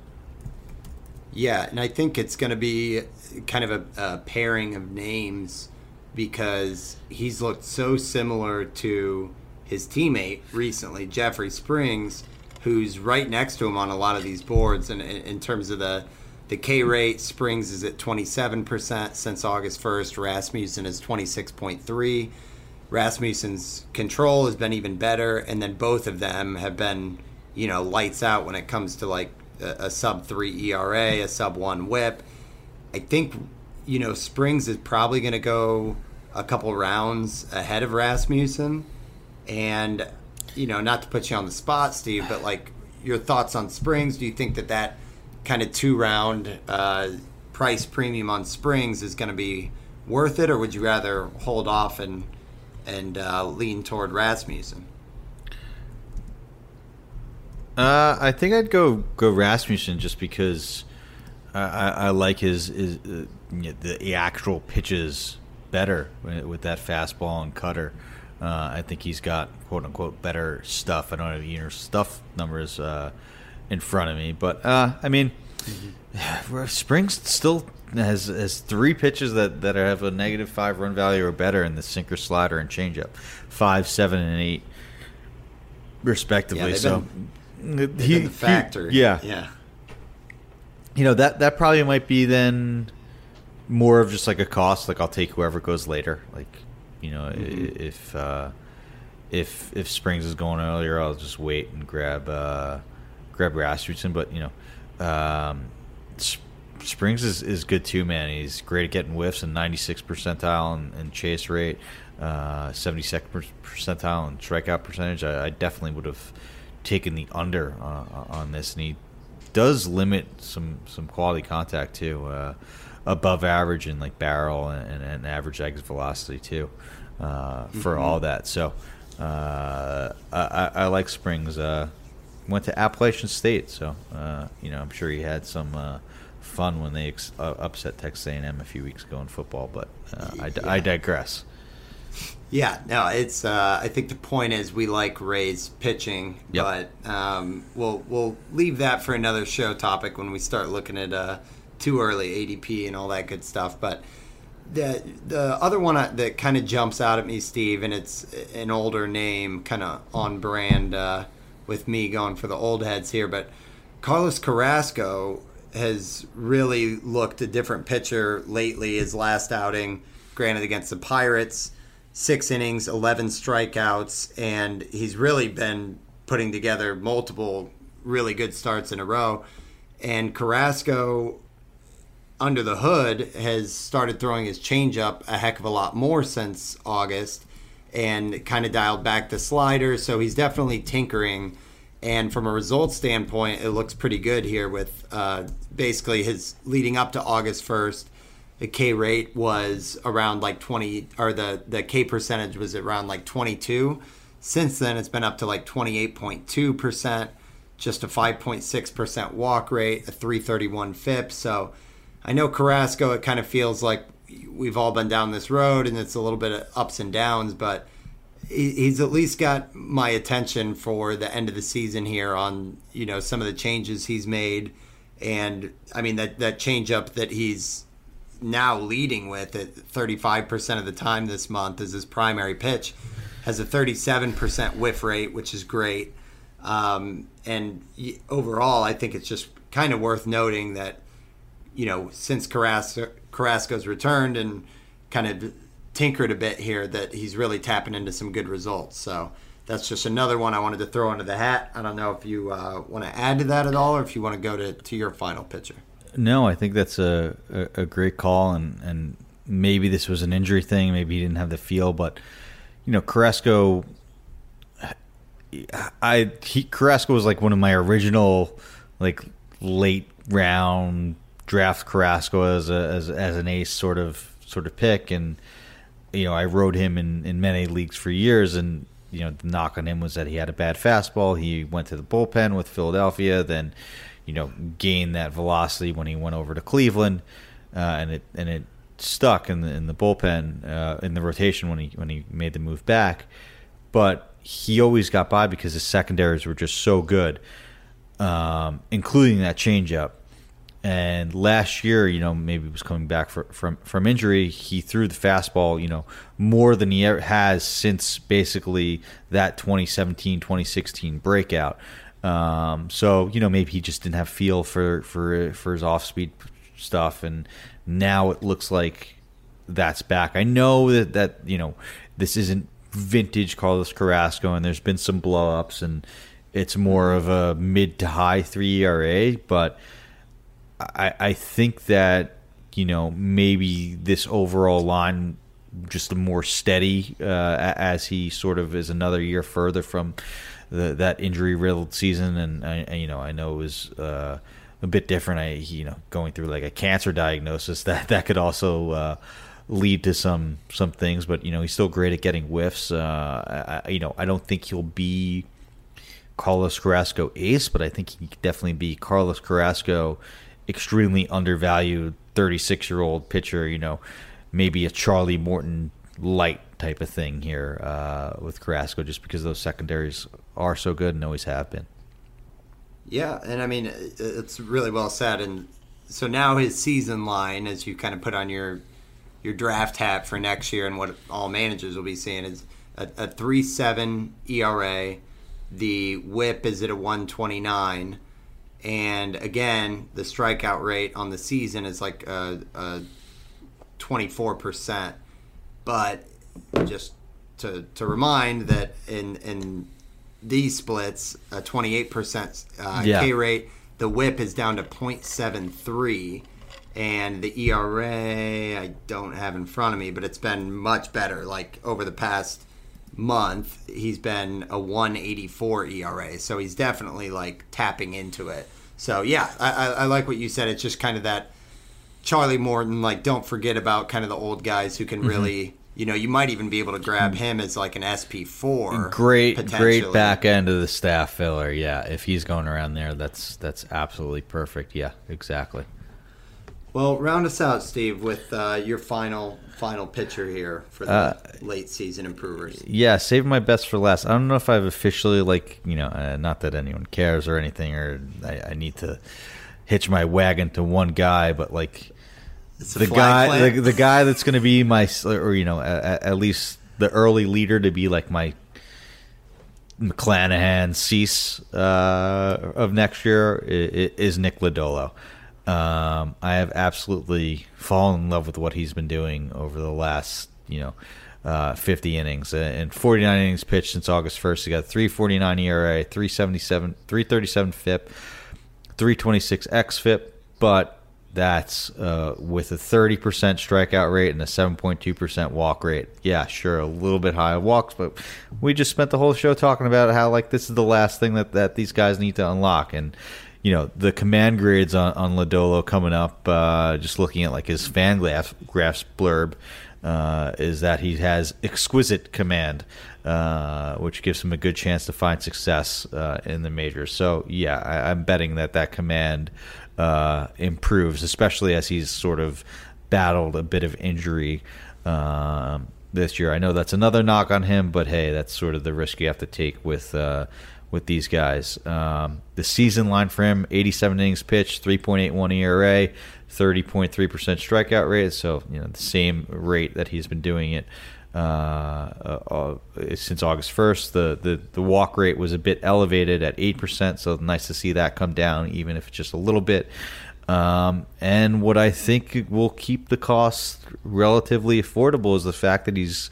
Yeah, and I think it's going to be kind of a pairing of names, because he's looked so similar to his teammate recently, Jeffrey Springs, who's right next to him on a lot of these boards. And in terms of the K rate, Springs is at 27% since August 1st. Rasmussen is 26.3. Rasmussen's control has been even better. And then both of them have been, lights out when it comes to like a sub-3 ERA, a sub-1 whip. I think Springs is probably going to go a couple rounds ahead of Rasmussen. And, not to put you on the spot, Steve, but, like, your thoughts on Springs. Do you think that kind of 2-round price premium on Springs is going to be worth it, or would you rather hold off and lean toward Rasmussen? I think I'd go Rasmussen just because I like his the actual pitches better with that fastball and cutter. I think he's got quote unquote better stuff. I don't have the inner stuff numbers in front of me, but Springs still has 3 pitches that have a negative 5 run value or better in the sinker, slider, and changeup, 5, 7, and 8, respectively. Yeah, so the factor. Yeah. You know, that probably might be then more of just like a cost. Like, I'll take whoever goes later. Like, you know, if Springs is going earlier, I'll just wait and grab Rasmussen. But, you know, Springs is good too, man. He's great at getting whiffs and 96th percentile and chase rate, 72nd percentile and strikeout percentage. I definitely would have taken the under on this, and he does limit some quality contact too, above average in like barrel and average exit velocity too, for all that. So I like Springs. Went to Appalachian State, so you know, I'm sure he had some fun when they upset Texas A&M a few weeks ago in football. But I digress. Yeah, no, it's. I think the point is we like Ray's pitching, but we'll leave that for another show topic when we start looking at too early ADP and all that good stuff. But the other one that kind of jumps out at me, Steve, and it's an older name, kind of on brand with me going for the old heads here. But Carlos Carrasco has really looked a different pitcher lately. His last outing, granted against the Pirates. 6 innings, 11 strikeouts, and he's really been putting together multiple really good starts in a row. And Carrasco, under the hood, has started throwing his changeup a heck of a lot more since August and kind of dialed back the slider, so he's definitely tinkering. And from a results standpoint, it looks pretty good here with basically his leading up to August 1st. The K rate was around like 20, or the K percentage was around like 22. Since then, it's been up to like 28.2%, just a 5.6% walk rate, a 331 FIP. So I know Carrasco, it kind of feels like we've all been down this road and it's a little bit of ups and downs, but he's at least got my attention for the end of the season here on, you know, some of the changes he's made. And I mean, that change up that he's now leading with at 35% of the time this month is his primary pitch, has a 37% whiff rate, which is great. And overall, I think it's just kind of worth noting that, you know, since Carrasco's returned and kind of tinkered a bit here, that he's really tapping into some good results. So that's just another one I wanted to throw into the hat. I don't know if you want to add to that at all, or if you want to go to your final pitcher. No, I think that's a great call, and maybe this was an injury thing. Maybe he didn't have the feel, but you know, Carrasco, Carrasco was like one of my original like late round draft Carrasco as an ace sort of pick, and you know, I rode him in many leagues for years, and you know, the knock on him was that he had a bad fastball. He went to the bullpen with Philadelphia, then, you know, gained that velocity when he went over to Cleveland, and it stuck in the bullpen, in the rotation when he made the move back. But he always got by because his secondaries were just so good, including that changeup. And last year, you know, maybe he was coming back from injury. He threw the fastball, you know, more than he ever has since basically that 2017-2016 breakout. So, you know, maybe he just didn't have feel for his off-speed stuff, and now it looks like that's back. I know that you know, this isn't vintage Carlos Carrasco, and there's been some blow-ups, and it's more of a mid to high 3 ERA, but I think that, you know, maybe this overall line just more steady as he sort of is another year further from that injury-riddled season, and I know it was a bit different. Going through like a cancer diagnosis that could also lead to some things. But you know, he's still great at getting whiffs. I don't think he'll be Carlos Carrasco ace, but I think he could definitely be Carlos Carrasco, extremely undervalued 36-year-old pitcher. You know, maybe a Charlie Morton light type of thing here with Carrasco, just because those secondaries are so good and always have been. Yeah, and I mean, it's really well said. And so now his season line, as you kind of put on your draft hat for next year and what all managers will be seeing, is a 3.7 ERA, The whip is at a 129. And again, the strikeout rate on the season is like 24%. But just to remind that in these splits, a 28% K rate, the whip is down to 0.73. And the ERA, I don't have in front of me, but it's been much better. Like over the past month, he's been a 1.84 ERA. So he's definitely like tapping into it. So yeah, I like what you said. It's just kind of that Charlie Morton, like don't forget about kind of the old guys who can really, you know, you might even be able to grab him as like an SP4. Great back end of the staff filler. Yeah, if he's going around there, that's absolutely perfect. Yeah, exactly. Well, round us out, Steve, with your final pitcher here for the late season improvers. Yeah, saving my best for last. I don't know if I've officially, like, you know, not that anyone cares or anything, or I need to hitch my wagon to one guy, but like the guy that's going to be my, or you know, at least the early leader to be like my McClanahan Cease of next year is Nick Lodolo. I have absolutely fallen in love with what he's been doing over the last, 50 innings and 49 innings pitched since August 1st. He got 3.49 ERA, 3.77, 3.37 FIP, 3.26 xFIP, but that's with a 30% strikeout rate and a 7.2% walk rate. Yeah, sure, a little bit high of walks, but we just spent the whole show talking about how like this is the last thing that these guys need to unlock. And you know, the command grades on Lodolo coming up, just looking at like his fan graphs blurb, is that he has exquisite command, which gives him a good chance to find success in the majors. So, yeah, I'm betting that command improves, especially as he's sort of battled a bit of injury this year. I know that's another knock on him, but hey, that's sort of the risk you have to take with these guys. The season line for him, 87 innings pitched, 3.81 ERA, 30.3% strikeout rate. So, you know, the same rate that he's been doing it since August 1st. The walk rate was a bit elevated at 8%, so nice to see that come down, even if it's just a little bit. And what I think will keep the cost relatively affordable is the fact that he's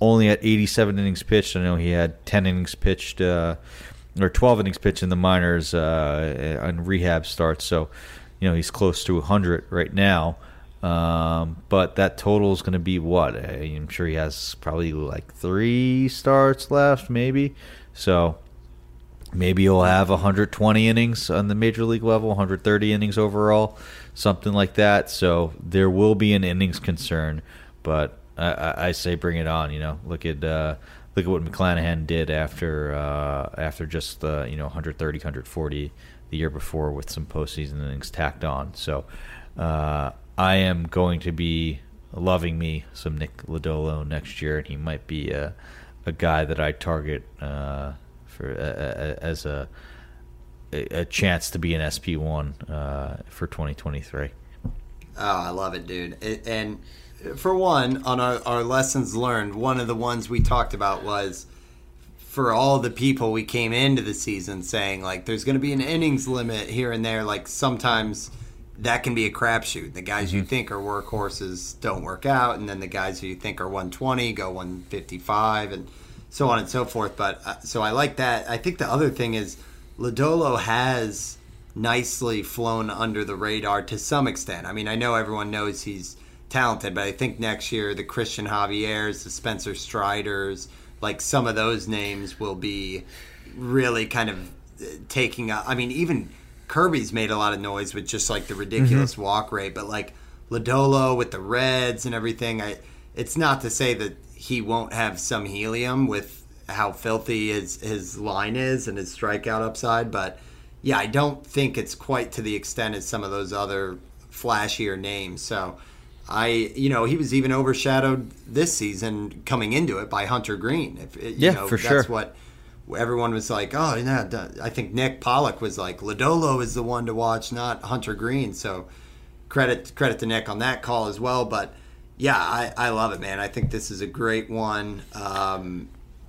only at 87 innings pitched. I know he had 10 innings pitched or 12 innings pitched in the minors on rehab starts. So, you know, he's close to 100 right now. But that total is going to be what? I'm sure he has probably like 3 starts left, maybe. So maybe he'll have 120 innings on the major league level, 130 innings overall, something like that. So there will be an innings concern, but I say bring it on. You know, look at what McClanahan did after just 130, 140 the year before with some postseason innings tacked on. So I am going to be loving me some Nick Lodolo next year, and he might be a guy that I target for as a chance to be an SP1 for 2023. Oh, I love it, dude, and. For one, on our lessons learned, one of the ones we talked about was for all the people we came into the season saying, like, there's going to be an innings limit here and there. Like, sometimes that can be a crapshoot. The guys you think are workhorses don't work out, and then the guys who you think are 120 go 155 and so on and so forth. But so I like that. I think the other thing is Lodolo has nicely flown under the radar to some extent. I mean, I know everyone knows he's talented, but I think next year the Christian Javier's, the Spencer Striders, like some of those names will be really kind of taking up. I mean, even Kirby's made a lot of noise with just like the ridiculous walk rate, but like Lodolo with the Reds and everything, it's not to say that he won't have some helium with how filthy his line is and his strikeout upside, but yeah, I don't think it's quite to the extent as some of those other flashier names. So he was even overshadowed this season coming into it by Hunter Green. That's what everyone was like, oh, yeah. I think Nick Pollock was like, Lodolo is the one to watch, not Hunter Green. So credit to Nick on that call as well. But, yeah, I love it, man. I think this is a great one.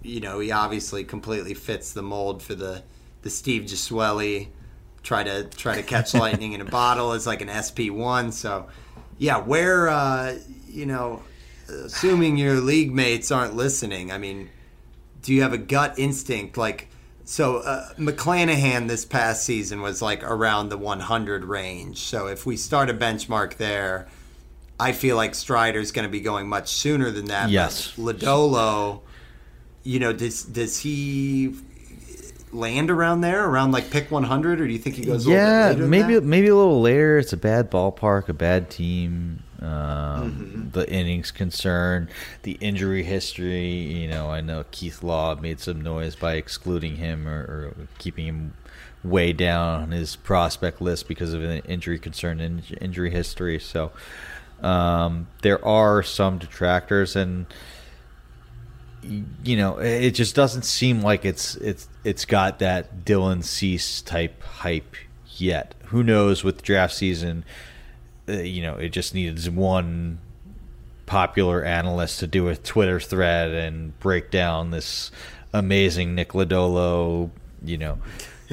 you know, he obviously completely fits the mold for the Steve Gesuele try to catch lightning in a bottle. It's like an SP1. So, yeah, where, you know, assuming your league mates aren't listening, I mean, do you have a gut instinct? Like, so McClanahan this past season was like around the 100 range. So if we start a benchmark there, I feel like Strider's going to be going much sooner than that. Yes. But Lodolo, you know, does he land around there, around like pick 100, or do you think he goes a little bit later? Maybe a little later. It's a bad ballpark, a bad team. The innings concern, the injury history. You know, I know Keith Law made some noise by excluding him or keeping him way down on his prospect list because of an injury concern and injury history. So there are some detractors, and you know, it just doesn't seem like it's got that Dylan Cease type hype yet. Who knows with draft season? You know, it just needs one popular analyst to do a Twitter thread and break down this amazing Nick Lodolo, you know,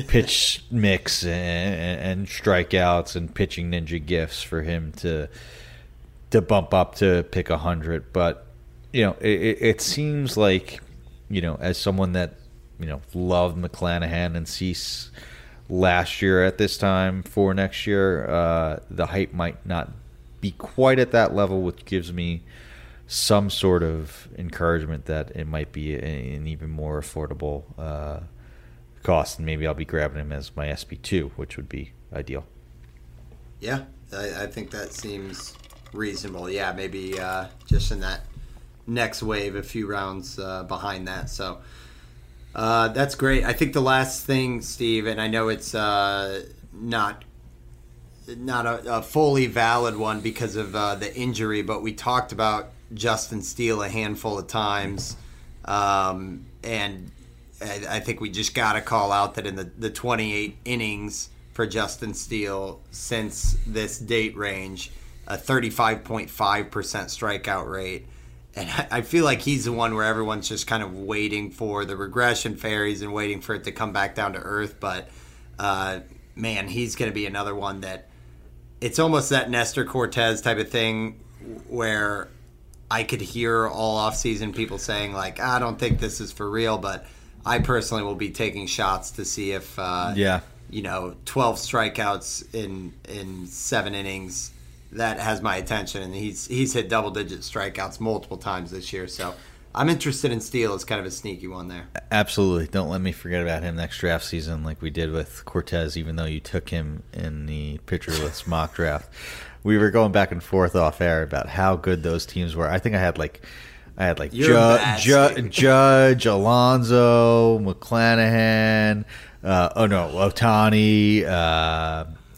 pitch mix and strikeouts and pitching ninja gifts for him to bump up to pick 100. But you know, it seems like, you know, as someone that, you know, loved McClanahan and Cease last year at this time for next year, the hype might not be quite at that level, which gives me some sort of encouragement that it might be an even more affordable cost, and maybe I'll be grabbing him as my SP2, which would be ideal. Yeah, I think that seems reasonable. Yeah, maybe just in that next wave, a few rounds behind that. So that's great. I think the last thing, Steve, and I know it's not a fully valid one because of the injury, but we talked about Justin Steele a handful of times, and I think we just got to call out that in the 28 innings for Justin Steele since this date range, a 35.5% strikeout rate. And I feel like he's the one where everyone's just kind of waiting for the regression fairies and waiting for it to come back down to earth. But, man, he's going to be another one that it's almost that Nestor Cortez type of thing where I could hear all offseason people saying, like, I don't think this is for real. But I personally will be taking shots to see if, you know, 12 strikeouts in 7 innings, that has my attention, and he's hit double-digit strikeouts multiple times this year. So I'm interested in Steele as kind of a sneaky one there. Absolutely. Don't let me forget about him next draft season like we did with Cortez, even though you took him in the Pitcherless mock draft. We were going back and forth off air about how good those teams were. I think I had like Judge, Alonso, McClanahan, Otani,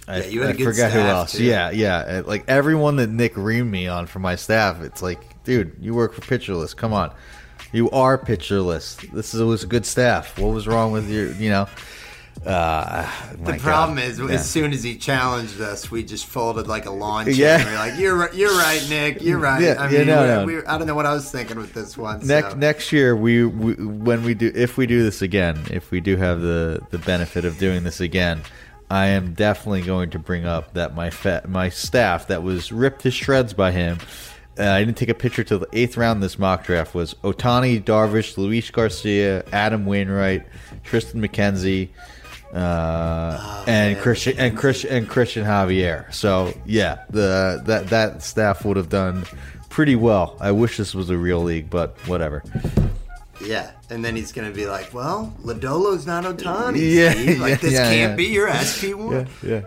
I forgot who else. Too. Yeah. Like everyone that Nick reamed me on for my staff, it's like, dude, you work for Pitcherless. Come on, you are Pitcherless. This was a good staff. what was wrong with your, you know? The problem is, as soon as he challenged us, we just folded like a lawn chair. Yeah. We're like, you're right, Nick. You're right. Yeah, I mean, I don't know what I was thinking with this one. Next year, we when we do, if we do this again, if we do have the benefit of doing this again, I am definitely going to bring up that my staff that was ripped to shreds by him. I didn't take a picture till the 8th round. This mock draft was Otani, Darvish, Luis Garcia, Adam Wainwright, Tristan McKenzie, Christian Javier. So yeah, that staff would have done pretty well. I wish this was a real league, but whatever. Yeah, and then he's going to be like, well, Lodolo's not Otani. Yeah, like, this can't be your SP1. Yeah,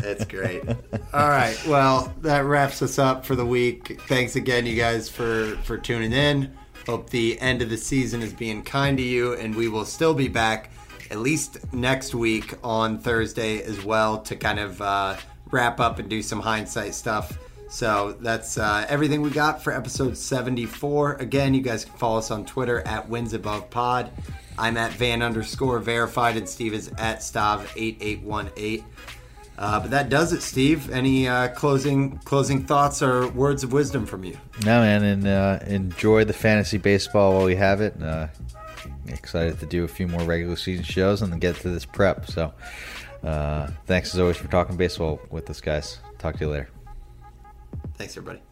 that's great. All right, well, that wraps us up for the week. Thanks again, you guys, for tuning in. Hope the end of the season is being kind to you, and we will still be back at least next week on Thursday as well to kind of wrap up and do some hindsight stuff. So that's everything we got for episode 74. Again, you guys can follow us on Twitter at WinsAbovePod. I'm at Van_verified, and Steve is at Stav8818. But that does it, Steve. Any closing thoughts or words of wisdom from you? No, man, and enjoy the fantasy baseball while we have it. Excited to do a few more regular season shows and then get to this prep. So thanks as always for talking baseball with us, guys. Talk to you later. Thanks, everybody.